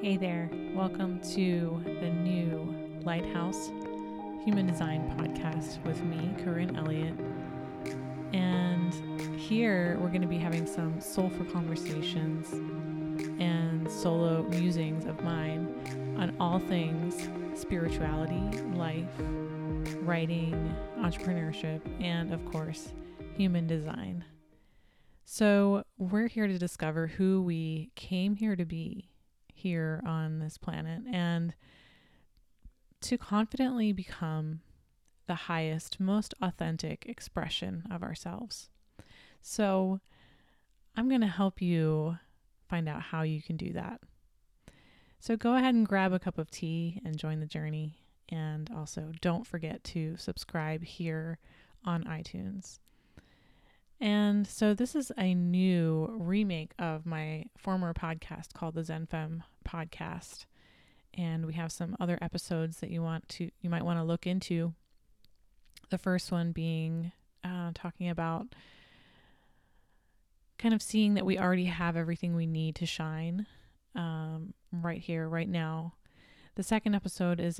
Hey there, welcome to the new Lighthouse Human Design Podcast with me, Corinne Elliott. And here we're going to be having some soulful conversations and solo musings of mine on all things spirituality, life, writing, entrepreneurship, and of course, human design. So we're here to discover who we came here to be here on this planet and to confidently become the highest, most authentic expression of ourselves. So I'm going to help you find out how you can do that. So go ahead and grab a cup of tea and join the journey. And also don't forget to subscribe here on iTunes. And so this is a new remake of my former podcast called the Zen Femme Podcast. And we have some other episodes that you might want to look into. The first one being talking about kind of seeing that we already have everything we need to shine right here, right now. The second episode is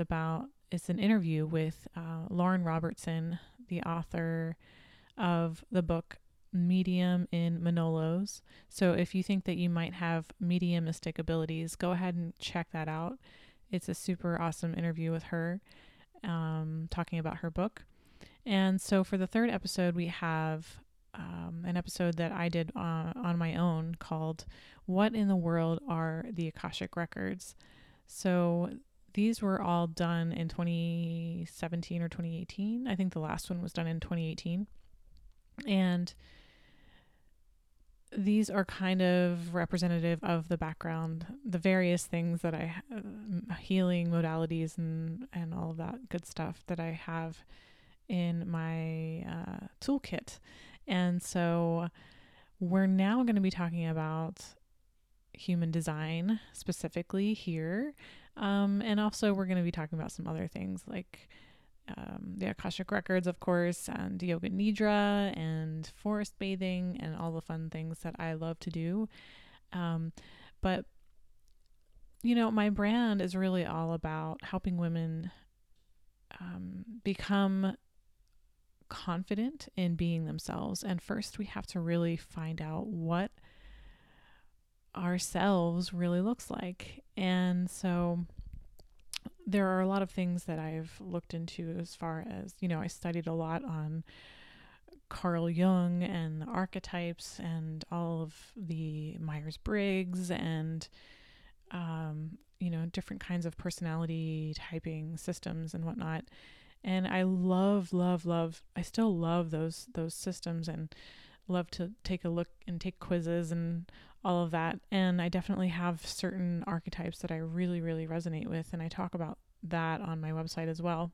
it's an interview with Lauren Robertson, the author of the book Medium in Manolos. So if you think that you might have mediumistic abilities, go ahead and check that out. It's a super awesome interview with her, talking about her book. And so for the third episode, we have an episode that I did on my own called What in the World Are the Akashic Records? So these were all done in 2017 or 2018. I think the last one was done in 2018. And these are kind of representative of the background, the various things that I, healing modalities and all of that good stuff that I have in my toolkit. And so we're now going to be talking about human design specifically here. And also we're going to be talking about some other things like the Akashic Records, of course, and Yoga Nidra and forest bathing and all the fun things that I love to do. But, you know, my brand is really all about helping women become confident in being themselves. And first we have to really find out what ourselves really looks like. And so there are a lot of things that I've looked into as far as, you know, I studied a lot on Carl Jung and the archetypes and all of the Myers-Briggs and, you know, different kinds of personality typing systems and whatnot. And I still love those systems and love to take a look and take quizzes and all of that. And I definitely have certain archetypes that I really, really resonate with. And I talk about that on my website as well.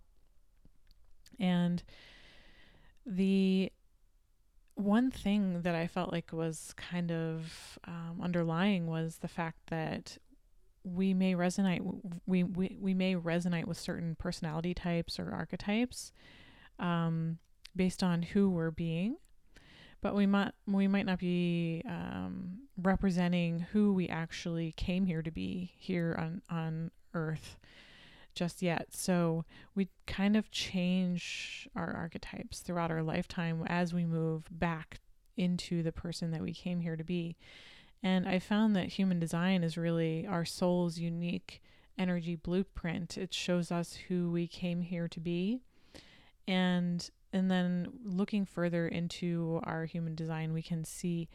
And the one thing that I felt like was kind of underlying was the fact that we may resonate with certain personality types or archetypes based on who we're being, but we might not be representing who we actually came here to be here on Earth just yet. So we kind of change our archetypes throughout our lifetime as we move back into the person that we came here to be. And I found that human design is really our soul's unique energy blueprint. It shows us who we came here to be. And then looking further into our human design, we can see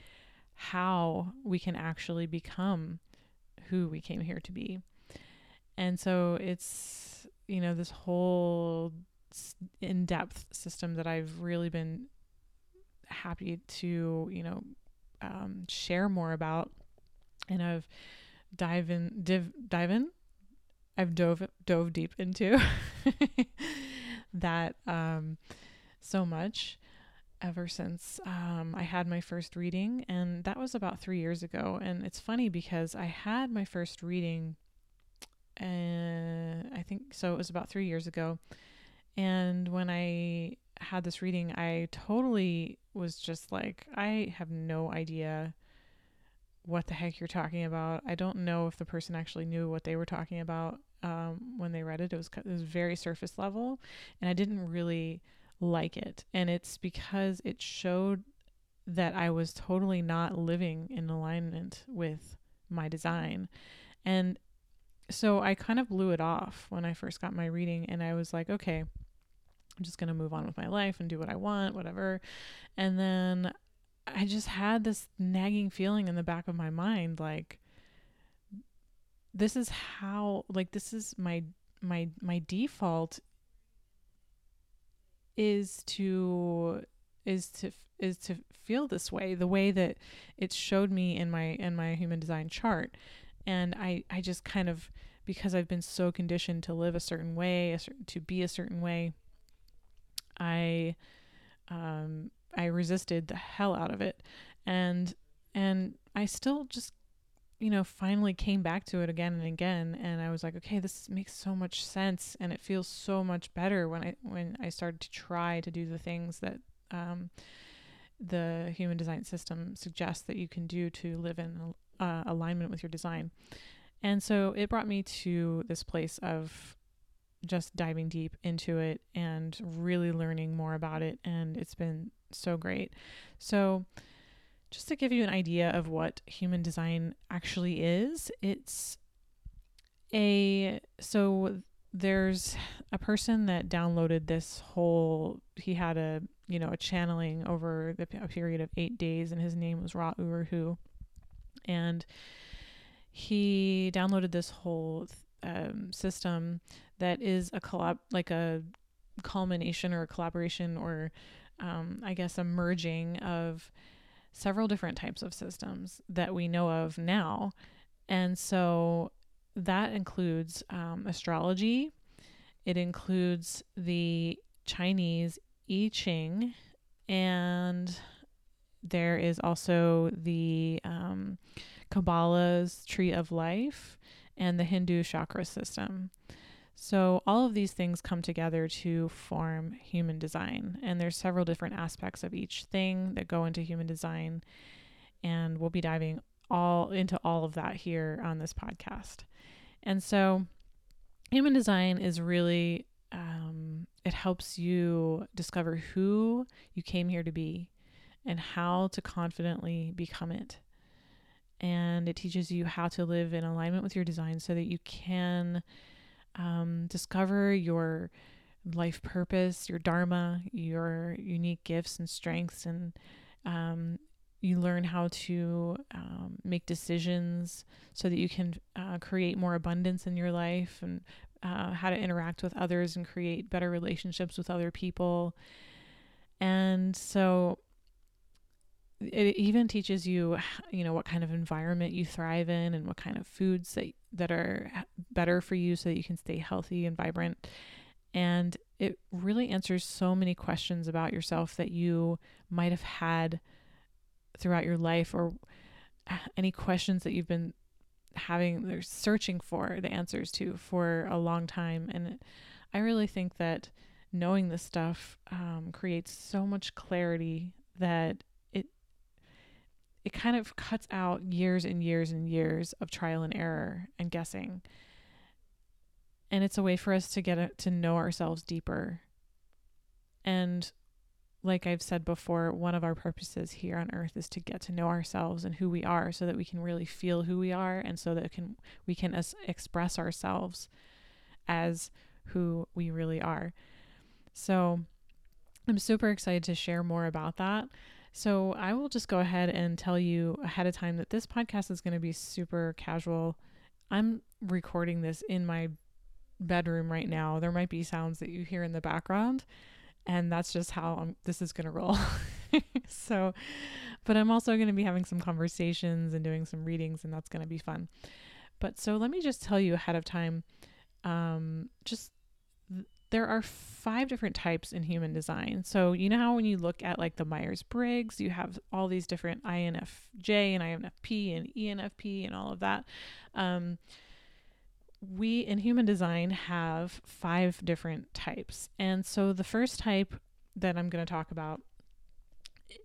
how we can actually become who we came here to be. And so it's, you know, this whole in-depth system that I've really been happy to, you know, share more about, and I've dove deep into that so much ever since I had my first reading, and that was about 3 years ago. And it's funny because I had my first reading, and I think so it was about 3 years ago. And when I had this reading, I totally was just like, I have no idea what the heck you're talking about. I don't know if the person actually knew what they were talking about when they read it. It was very surface level, and I didn't really like it. And it's because it showed that I was totally not living in alignment with my design. And so I kind of blew it off when I first got my reading, and I was like, okay, I'm just going to move on with my life and do what I want, whatever. And then I just had this nagging feeling in the back of my mind, like, this is how, like, this is my default is to feel this way, the way that it showed me in my human design chart. And I just kind of, because I've been so conditioned to live a certain way, to be a certain way, I resisted the hell out of it. And I still just, finally came back to it again and again. And I was like, okay, this makes so much sense. And it feels so much better when I started to try to do the things that, the human design system suggests that you can do to live in alignment with your design. And so it brought me to this place of just diving deep into it and really learning more about it. And it's been so great. So just to give you an idea of what human design actually is, so there's a person that downloaded this whole, he had a channeling over a period of 8 days, and his name was Ra Uruhu. And he downloaded this whole system that is a culmination or a collaboration or I guess a merging of several different types of systems that we know of now. And so that includes astrology. It includes the Chinese I Ching, and there is also the Kabbalah's Tree of Life and the Hindu chakra system. So all of these things come together to form human design. And there's several different aspects of each thing that go into human design. And we'll be diving into all of that here on this podcast. And so human design is really, it helps you discover who you came here to be and how to confidently become it. And it teaches you how to live in alignment with your design so that you can discover your life purpose, your dharma, your unique gifts and strengths. And you learn how to make decisions so that you can create more abundance in your life, and how to interact with others and create better relationships with other people. And so it even teaches you, what kind of environment you thrive in and what kind of foods that are better for you so that you can stay healthy and vibrant. And it really answers so many questions about yourself that you might have had throughout your life, or any questions that you've been having or searching for the answers to for a long time. And I really think that knowing this stuff creates so much clarity that it kind of cuts out years and years and years of trial and error and guessing. And it's a way for us to get to know ourselves deeper. And like I've said before, one of our purposes here on earth is to get to know ourselves and who we are so that we can really feel who we are, and so that we can express ourselves as who we really are. So I'm super excited to share more about that. So I will just go ahead and tell you ahead of time that this podcast is going to be super casual. I'm recording this in my bedroom right now. There might be sounds that you hear in the background, and that's just how this is going to roll. So, but I'm also going to be having some conversations and doing some readings, and that's going to be fun. But so let me just tell you ahead of time, there are 5 different types in human design. So you know how when you look at like the Myers-Briggs, you have all these different INFJ and INFP and ENFP and all of that. We in human design have 5 different types. And so the first type that I'm going to talk about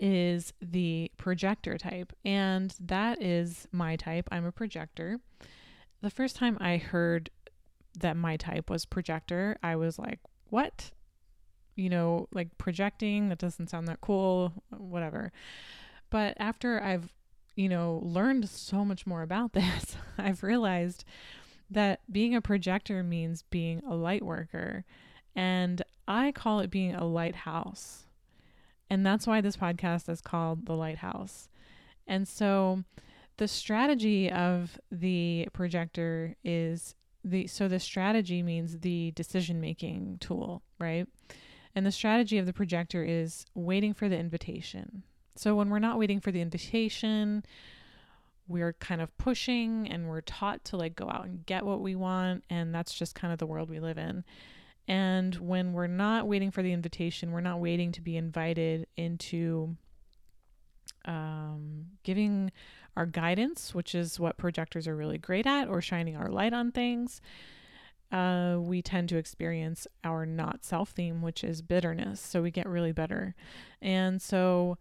is the projector type, and that is my type. I'm a projector. The first time I heard that my type was projector, I was like, what? You know, like projecting, that doesn't sound that cool, whatever. But after I've, you know, learned so much more about this, I've realized that being a projector means being a light worker. And I call it being a lighthouse. And that's why this podcast is called The Lighthouse. And so the strategy of the projector is the strategy means the decision-making tool, right? And the strategy of the projector is waiting for the invitation. So when we're not waiting for the invitation, we're kind of pushing, and we're taught to like go out and get what we want. And that's just kind of the world we live in. And when we're not waiting for the invitation, we're not waiting to be invited into giving our guidance, which is what projectors are really great at, or shining our light on things. We tend to experience our not self theme, which is bitterness. So we get really bitter. And so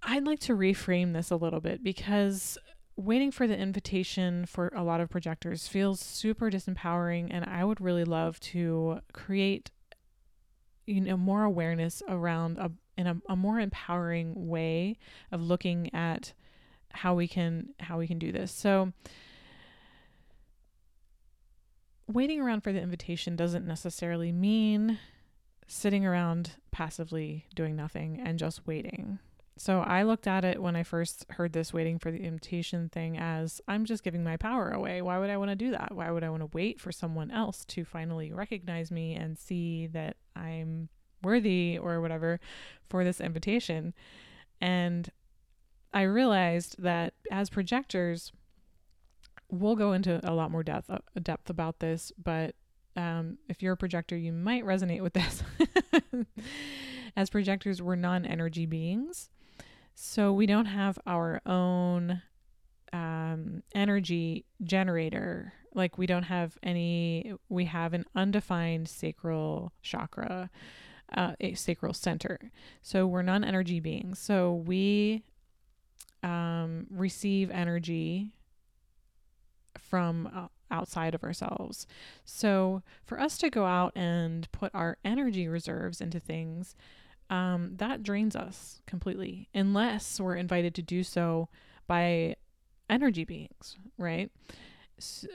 I'd like to reframe this a little bit, because waiting for the invitation for a lot of projectors feels super disempowering. And I would really love to create, you know, more awareness around in a more empowering way of looking at how we can do this. So waiting around for the invitation doesn't necessarily mean sitting around passively doing nothing and just waiting. So I looked at it when I first heard this waiting for the invitation thing as, I'm just giving my power away. Why would I want to do that? Why would I want to wait for someone else to finally recognize me and see that I'm worthy or whatever for this invitation? And I realized that as projectors, we'll go into a lot more depth about this, but if you're a projector, you might resonate with this. As projectors, we're non-energy beings. So we don't have our own energy generator. Like, we don't have any, we have an undefined sacral chakra, a sacral center. So we're non-energy beings. So we receive energy from outside of ourselves. So for us to go out and put our energy reserves into things, that drains us completely, unless we're invited to do so by energy beings, right?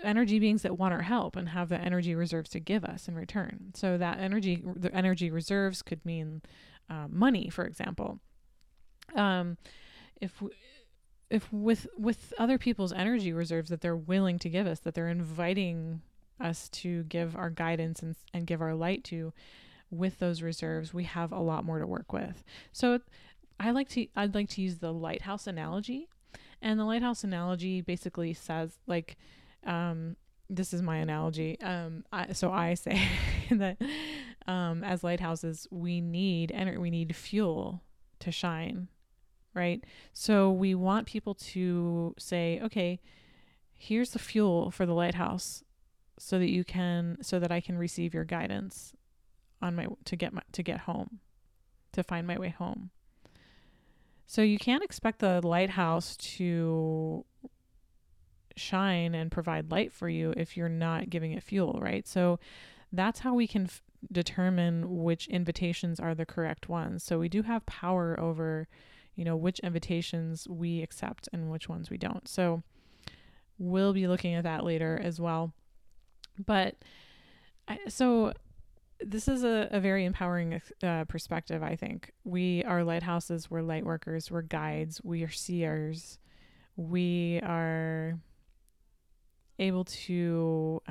Energy beings that want our help and have the energy reserves to give us in return. So that energy, the energy reserves could mean money, for example. If with other people's energy reserves that they're willing to give us, that they're inviting us to give our guidance and give our light to, with those reserves, we have a lot more to work with. So I'd like to use the lighthouse analogy. And the lighthouse analogy basically says, like, this is my analogy. I say that as lighthouses, we need fuel to shine, right? So we want people to say, okay, here's the fuel for the lighthouse so that I can receive your guidance to find my way home. So you can't expect the lighthouse to shine and provide light for you if you're not giving it fuel, right? So that's how we can determine which invitations are the correct ones. So we do have power over, you know, which invitations we accept and which ones we don't. So we'll be looking at that later as well. But so this is a very empowering perspective, I think. We are lighthouses, we're light workers, we're guides, we are seers. We are able to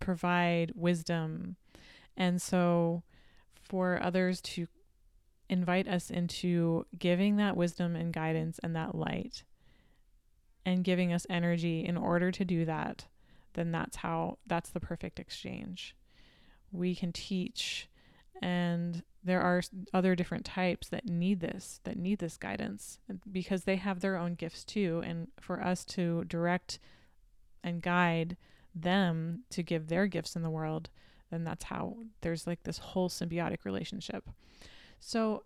provide wisdom. And so for others to invite us into giving that wisdom and guidance and that light and giving us energy in order to do that, then that's the perfect exchange. We can teach, and there are other different types that need this guidance, because they have their own gifts too. And for us to direct and guide them to give their gifts in the world, then that's how there's like this whole symbiotic relationship. So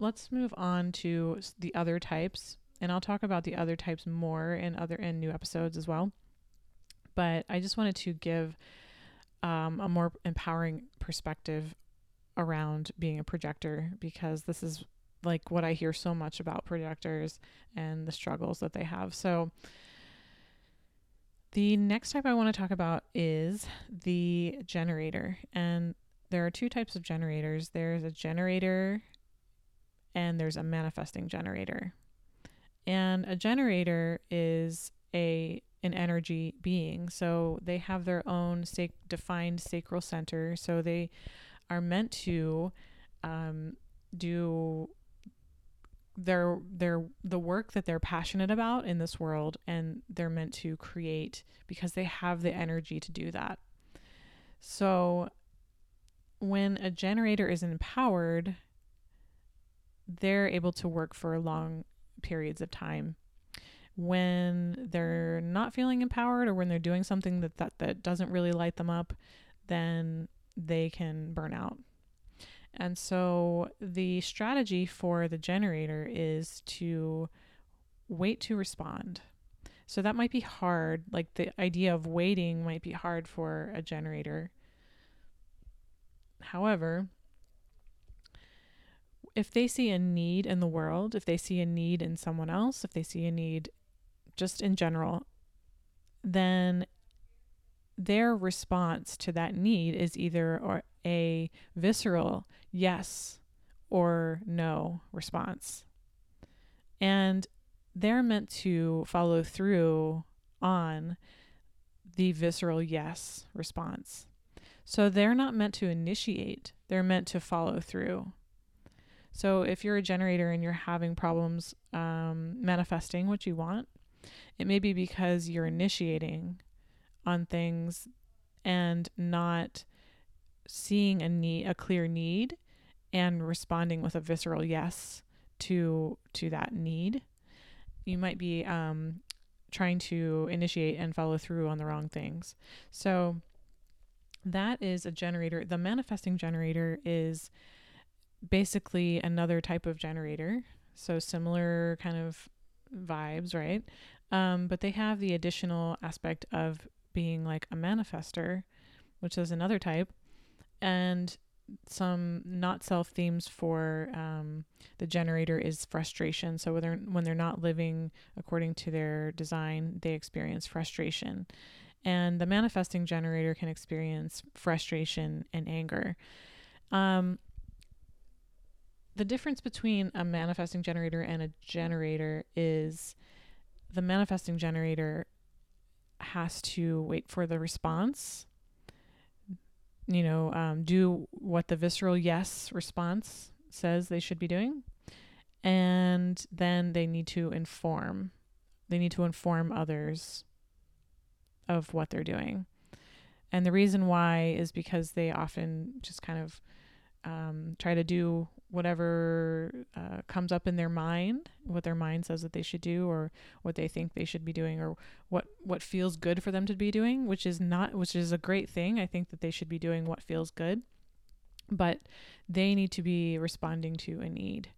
Let's move on to the other types, and I'll talk about the other types more in new episodes as well. But I just wanted to give a more empowering perspective around being a projector, because this is like what I hear so much about projectors and the struggles that they have. So the next type I want to talk about is the generator. And there are two types of generators. There's a generator and there's a manifesting generator. And a generator is an energy being. So they have their own defined sacral center. So they are meant to do the work that they're passionate about in this world, and they're meant to create because they have the energy to do that. So when a generator is empowered, they're able to work for long periods of time. When they're not feeling empowered, or when they're doing something that doesn't really light them up, then they can burn out. And so the strategy for the generator is to wait to respond. So that might be hard. Like, the idea of waiting might be hard for a generator. However, if they see a need in the world, if they see a need in someone else, if they see a need just in general, then their response to that need is either a visceral yes or no response. And they're meant to follow through on the visceral yes response. So they're not meant to initiate, they're meant to follow through. So if you're a generator and you're having problems manifesting what you want, it may be because you're initiating on things and not seeing a clear need and responding with a visceral yes to that need. You might be trying to initiate and follow through on the wrong things. So that is a generator. The manifesting generator is basically another type of generator. So similar kind of vibes, right? But they have the additional aspect of being like a manifester, which is another type, and some not self themes for the generator is frustration. So when they're not living according to their design, they experience frustration, and the manifesting generator can experience frustration and anger. The difference between a manifesting generator and a generator is the manifesting generator has to wait for the response, do what the visceral yes response says they should be doing. And then they need to inform. They need to inform others of what they're doing. And the reason why is because they often just kind of try to do whatever comes up in their mind, what their mind says that they should do, or what they think they should be doing, or what feels good for them to be doing, which is a great thing. I think that they should be doing what feels good, but they need to be responding to a need.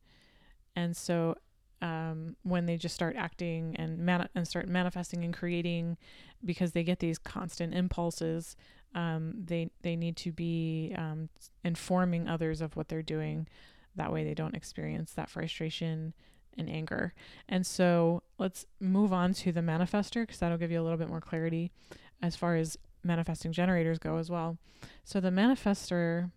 And so when they just start acting and start manifesting and creating, because they get these constant impulses, they need to be informing others of what they're doing. That way they don't experience that frustration and anger. And so let's move on to the manifester, because that'll give you a little bit more clarity as far as manifesting generators go as well. So the manifester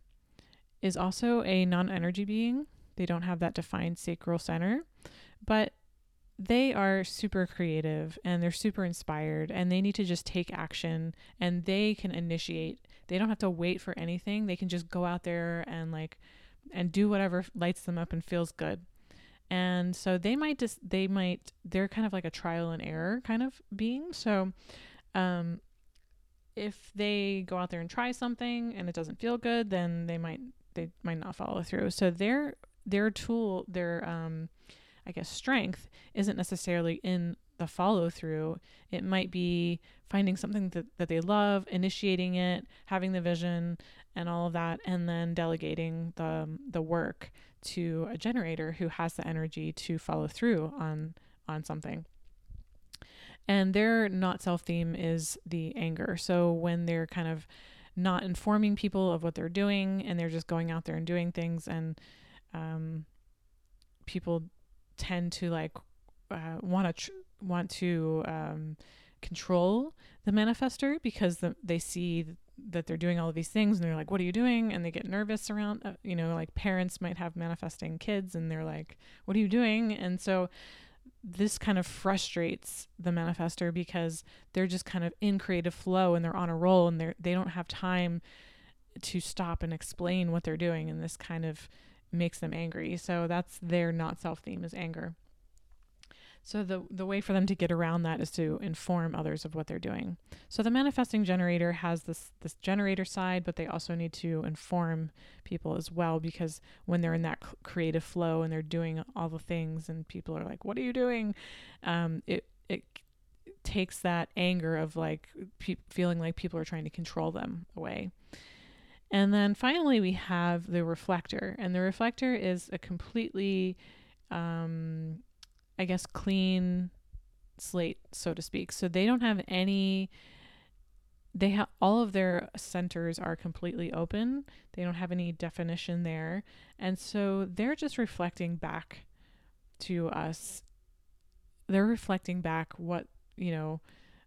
is also a non-energy being. They don't have that defined sacral center, but they are super creative and they're super inspired, and they need to just take action, and they can initiate. They don't have to wait for anything. They can just go out there and do whatever lights them up and feels good. And so they're kind of like a trial and error kind of being. So, if they go out there and try something and it doesn't feel good, then they might not follow through. So their tool, their strength isn't necessarily in the follow through. It might be finding something that they love, initiating it, having the vision and all of that, and then delegating the work to a generator who has the energy to follow through on something. And their not self theme is the anger. So when they're kind of not informing people of what they're doing and they're just going out there and doing things, and people tend to want to control the manifester, because they see that they're doing all of these things and they're like, what are you doing? And they get nervous around, parents might have manifesting kids and they're like, what are you doing? And so this kind of frustrates the manifester because they're just kind of in creative flow and they're on a roll and they don't have time to stop and explain what they're doing. And this kind of makes them angry. So that's their not self theme, is anger. So the way for them to get around that is to inform others of what they're doing. So the manifesting generator has this generator side, but they also need to inform people as well, because when they're in that creative flow and they're doing all the things and people are like, what are you doing? It takes that anger of feeling like people are trying to control them away. And then finally we have the reflector, and the reflector is a completely, clean slate, so to speak. So they don't have any, all of their centers are completely open. They don't have any definition there. And so they're just reflecting back to us. They're reflecting back what,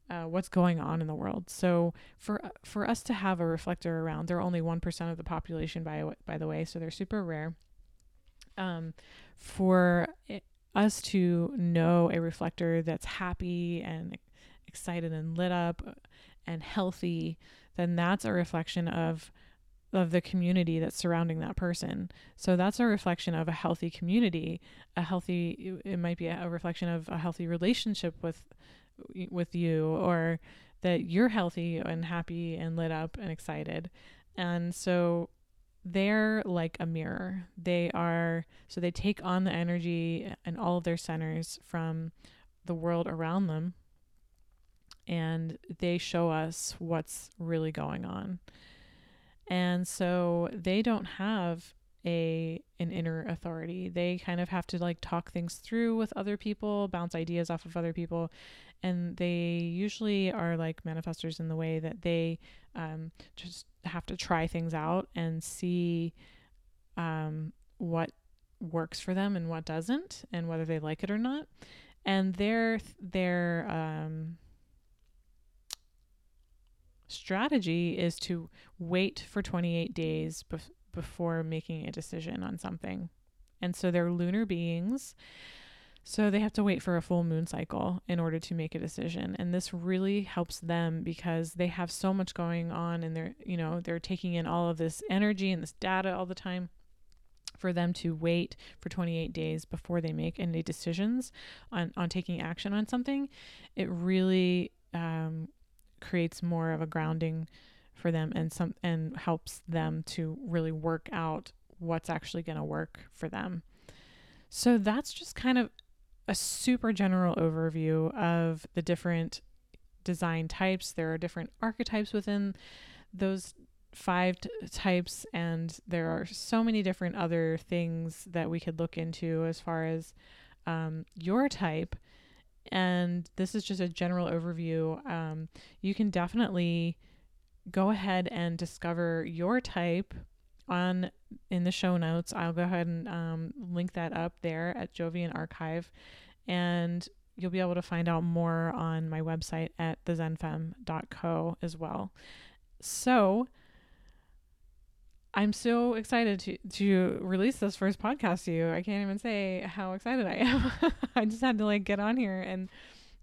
what's going on in the world. So for us to have a reflector around, they're only 1% of the population, by the way, so they're super rare. Us to know a reflector that's happy and excited and lit up and healthy, then that's a reflection of the community that's surrounding that person. So that's a reflection of a healthy community, it might be a reflection of a healthy relationship with you, or that you're healthy and happy and lit up and excited. And so they're like a mirror. They take on the energy and all of their centers from the world around them, and they show us what's really going on. And so they don't have an inner authority. They kind of have to talk things through with other people, bounce ideas off of other people. And they usually are like manifestors in the way that they just have to try things out and see what works for them and what doesn't, and whether they like it or not. And their strategy is to wait for 28 days before making a decision on something. And so they're lunar beings, so they have to wait for a full moon cycle in order to make a decision. And this really helps them because they have so much going on, and they're taking in all of this energy and this data all the time. For them to wait for 28 days before they make any decisions on taking action on something, it really creates more of a grounding for them and helps them to really work out what's actually going to work for them. So that's just kind of a super general overview of the different design types. There are different archetypes within those five types, and there are so many different other things that we could look into as far as your type. And this is just a general overview. You can definitely go ahead and discover your type in the show notes. I'll go ahead and link that up there at Jovian Archive, and you'll be able to find out more on my website at thezenfemme.co as well. So I'm so excited to release this first podcast to you. I can't even say how excited I am. I just had to get on here and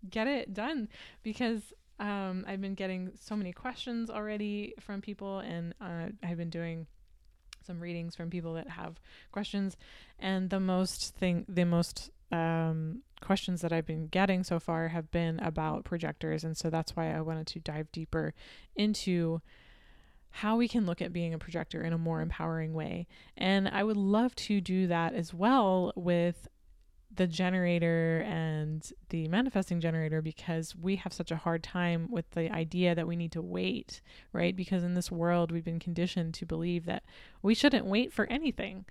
get it done, because I've been getting so many questions already from people, and I've been doing some readings from people that have questions, and the most questions that I've been getting so far have been about projectors. And so that's why I wanted to dive deeper into how we can look at being a projector in a more empowering way. And I would love to do that as well with the generator and the manifesting generator, because we have such a hard time with the idea that we need to wait, right? Because in this world, we've been conditioned to believe that we shouldn't wait for anything.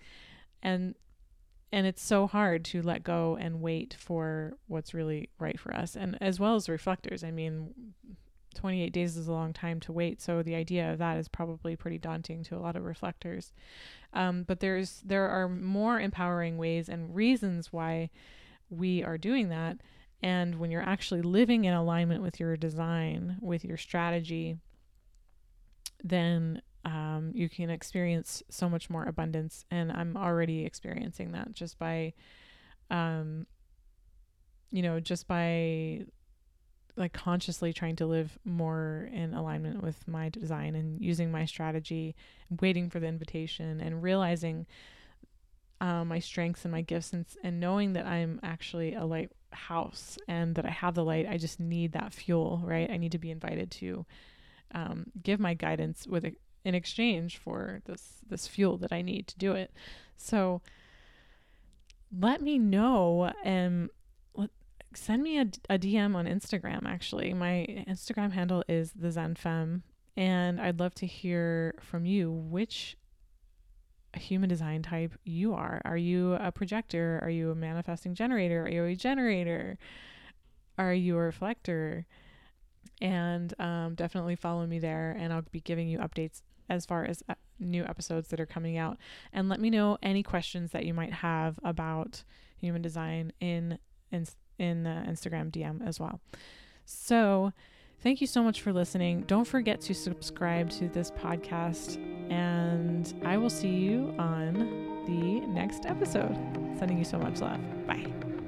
And And it's so hard to let go and wait for what's really right for us. And as well as reflectors, I mean, 28 days is a long time to wait. So the idea of that is probably pretty daunting to a lot of reflectors. But there are more empowering ways and reasons why we are doing that. And when you're actually living in alignment with your design, with your strategy, then you can experience so much more abundance. And I'm already experiencing that just by, like consciously trying to live more in alignment with my design and using my strategy, waiting for the invitation and realizing my strengths and my gifts and knowing that I'm actually a lighthouse and that I have the light. I just need that fuel, right? I need to be invited to give my guidance in exchange for this fuel that I need to do it. So let me know, and send me a DM on Instagram. Actually, my Instagram handle is the Zen Femme, and I'd love to hear from you which human design type you are. Are you a projector? Are you a manifesting generator? Are you a generator? Are you a reflector? And definitely follow me there, and I'll be giving you updates as far as new episodes that are coming out. And let me know any questions that you might have about human design in the Instagram DM as well. So thank you so much for listening. Don't forget to subscribe to this podcast, and I will see you on the next episode. Sending you so much love. Bye.